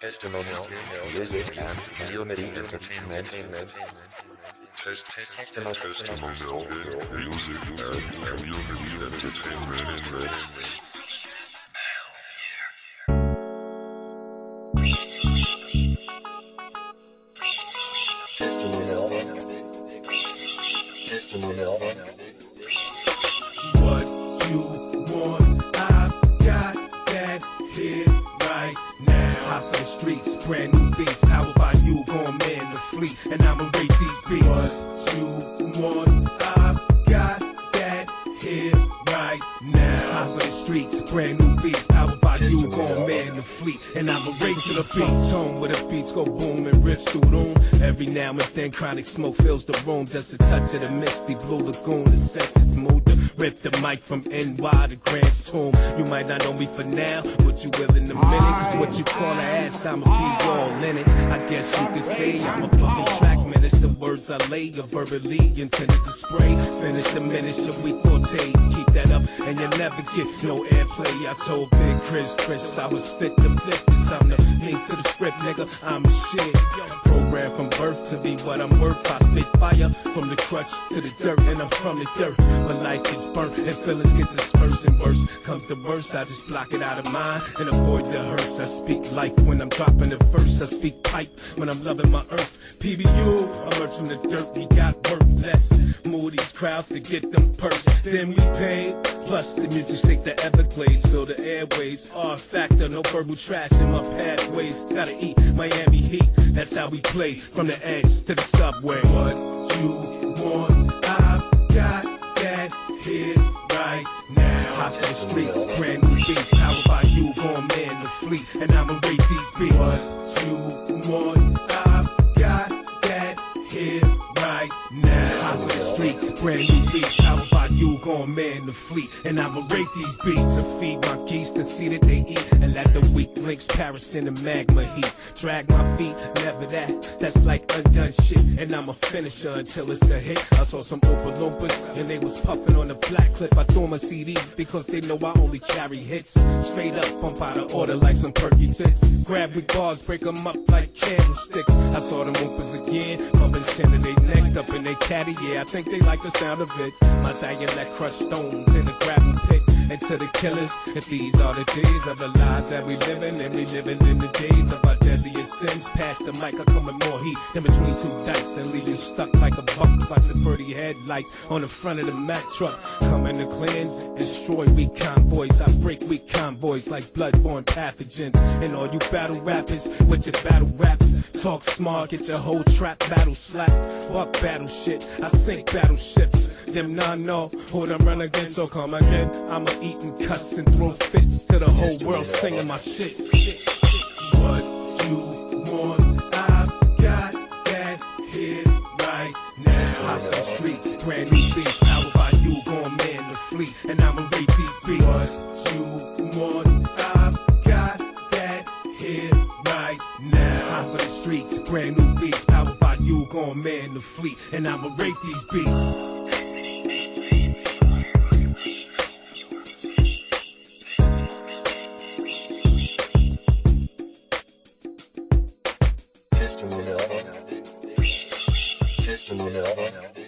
Testimonial music and community entertainment. Testimonial music and community entertainment. What you want, I've got that here right now. Hot for the streets, brand new beats, powered by you, gon' man the fleet, and I'ma rate these beats. What you want, I've got that here right now. Hot for the streets, brand new beats, powered by you, gon' man the fleet, and I'ma rate to the beats. Home where the beats go boom and riffs through doom. Every now and then chronic smoke fills the room. Just a touch of the misty blue lagoon to set this mood. Rip the mic from NY to Grant's tomb. You might not know me for now, but you will in a minute. Cause what you call a ass, I'ma be all in it. I guess you could say I'm a fucking track minister. The words I lay are verbally intended to spray. Finish the miniature, we fortes. Keep that up and you'll never get no airplay. I told Big Chris I was fit to flip this. I'm the link to the script, nigga, I'm the shit. Programmed from birth to be what I'm worth. I spit fire from the crutch to the dirt, and I'm from the dirt. When life gets burnt and feelings get dispersed, and worse comes the worst, I just block it out of mind and avoid the hearse. I speak life when I'm dropping the verse. I speak pipe when I'm loving my earth. PBU, I emerge from the dirt, we got work less. Move these crowds to get them perks, then we pay. Plus the music shake the Everglades, fill the airwaves. R Factor, no verbal trash in my pathways. Gotta eat Miami heat, that's how we play. From the edge to the subway. What you want, I've got that here right now. Hot for the streets, brand new beats, powered by you, gon' man the fleet, and I'ma rate these beats. What you want, I've got that here right now. Hot for the streets, brand new beats, powered by you, gon' man the fleet, and I'ma rate these beats. To feed my geese, to see that they eat, and let the weak links Paris in the magma heat. Drag my feet, never that, that's like undone shit. And I'm a finisher until it's a hit. I saw some Oompa Loompas and they was puffing on the black clip. I threw my CD because they know I only carry hits. Straight up, pump out of order like some perky tits. Grab with bars, break them up like candlesticks. I saw them Oompas again, pumping chin and they necked up in they caddy. Yeah, I think they like the sound of it. My dialect crushed stones in the gravel pits. And to the killers, if these are the days of the lives that we living, and we living in the days of our deadliest sins. Past the mic, I come with more heat than between two dikes, and leave you stuck like a buck. Watch your pretty headlights on the front of the Mack truck. Coming to cleanse, destroy weak convoys. I break weak convoys like bloodborne pathogens. And all you battle rappers with your battle raps, talk smart, get your whole trap battle slapped. Fuck battle shit, I sink battleships. Them non-no, hold them run again, so come again. I'ma eat and cuss and throw fits to the whole world singing my shit. What you want, I've got that here right now. Hot for the streets, brand new beats, powered by you, gon' man the fleet, and I'ma rate these beats. What you want, I've got that here right now. Hot for the streets, brand new beats, powered by you, gon' man the fleet, and I'ma rate these beats. Testimonial.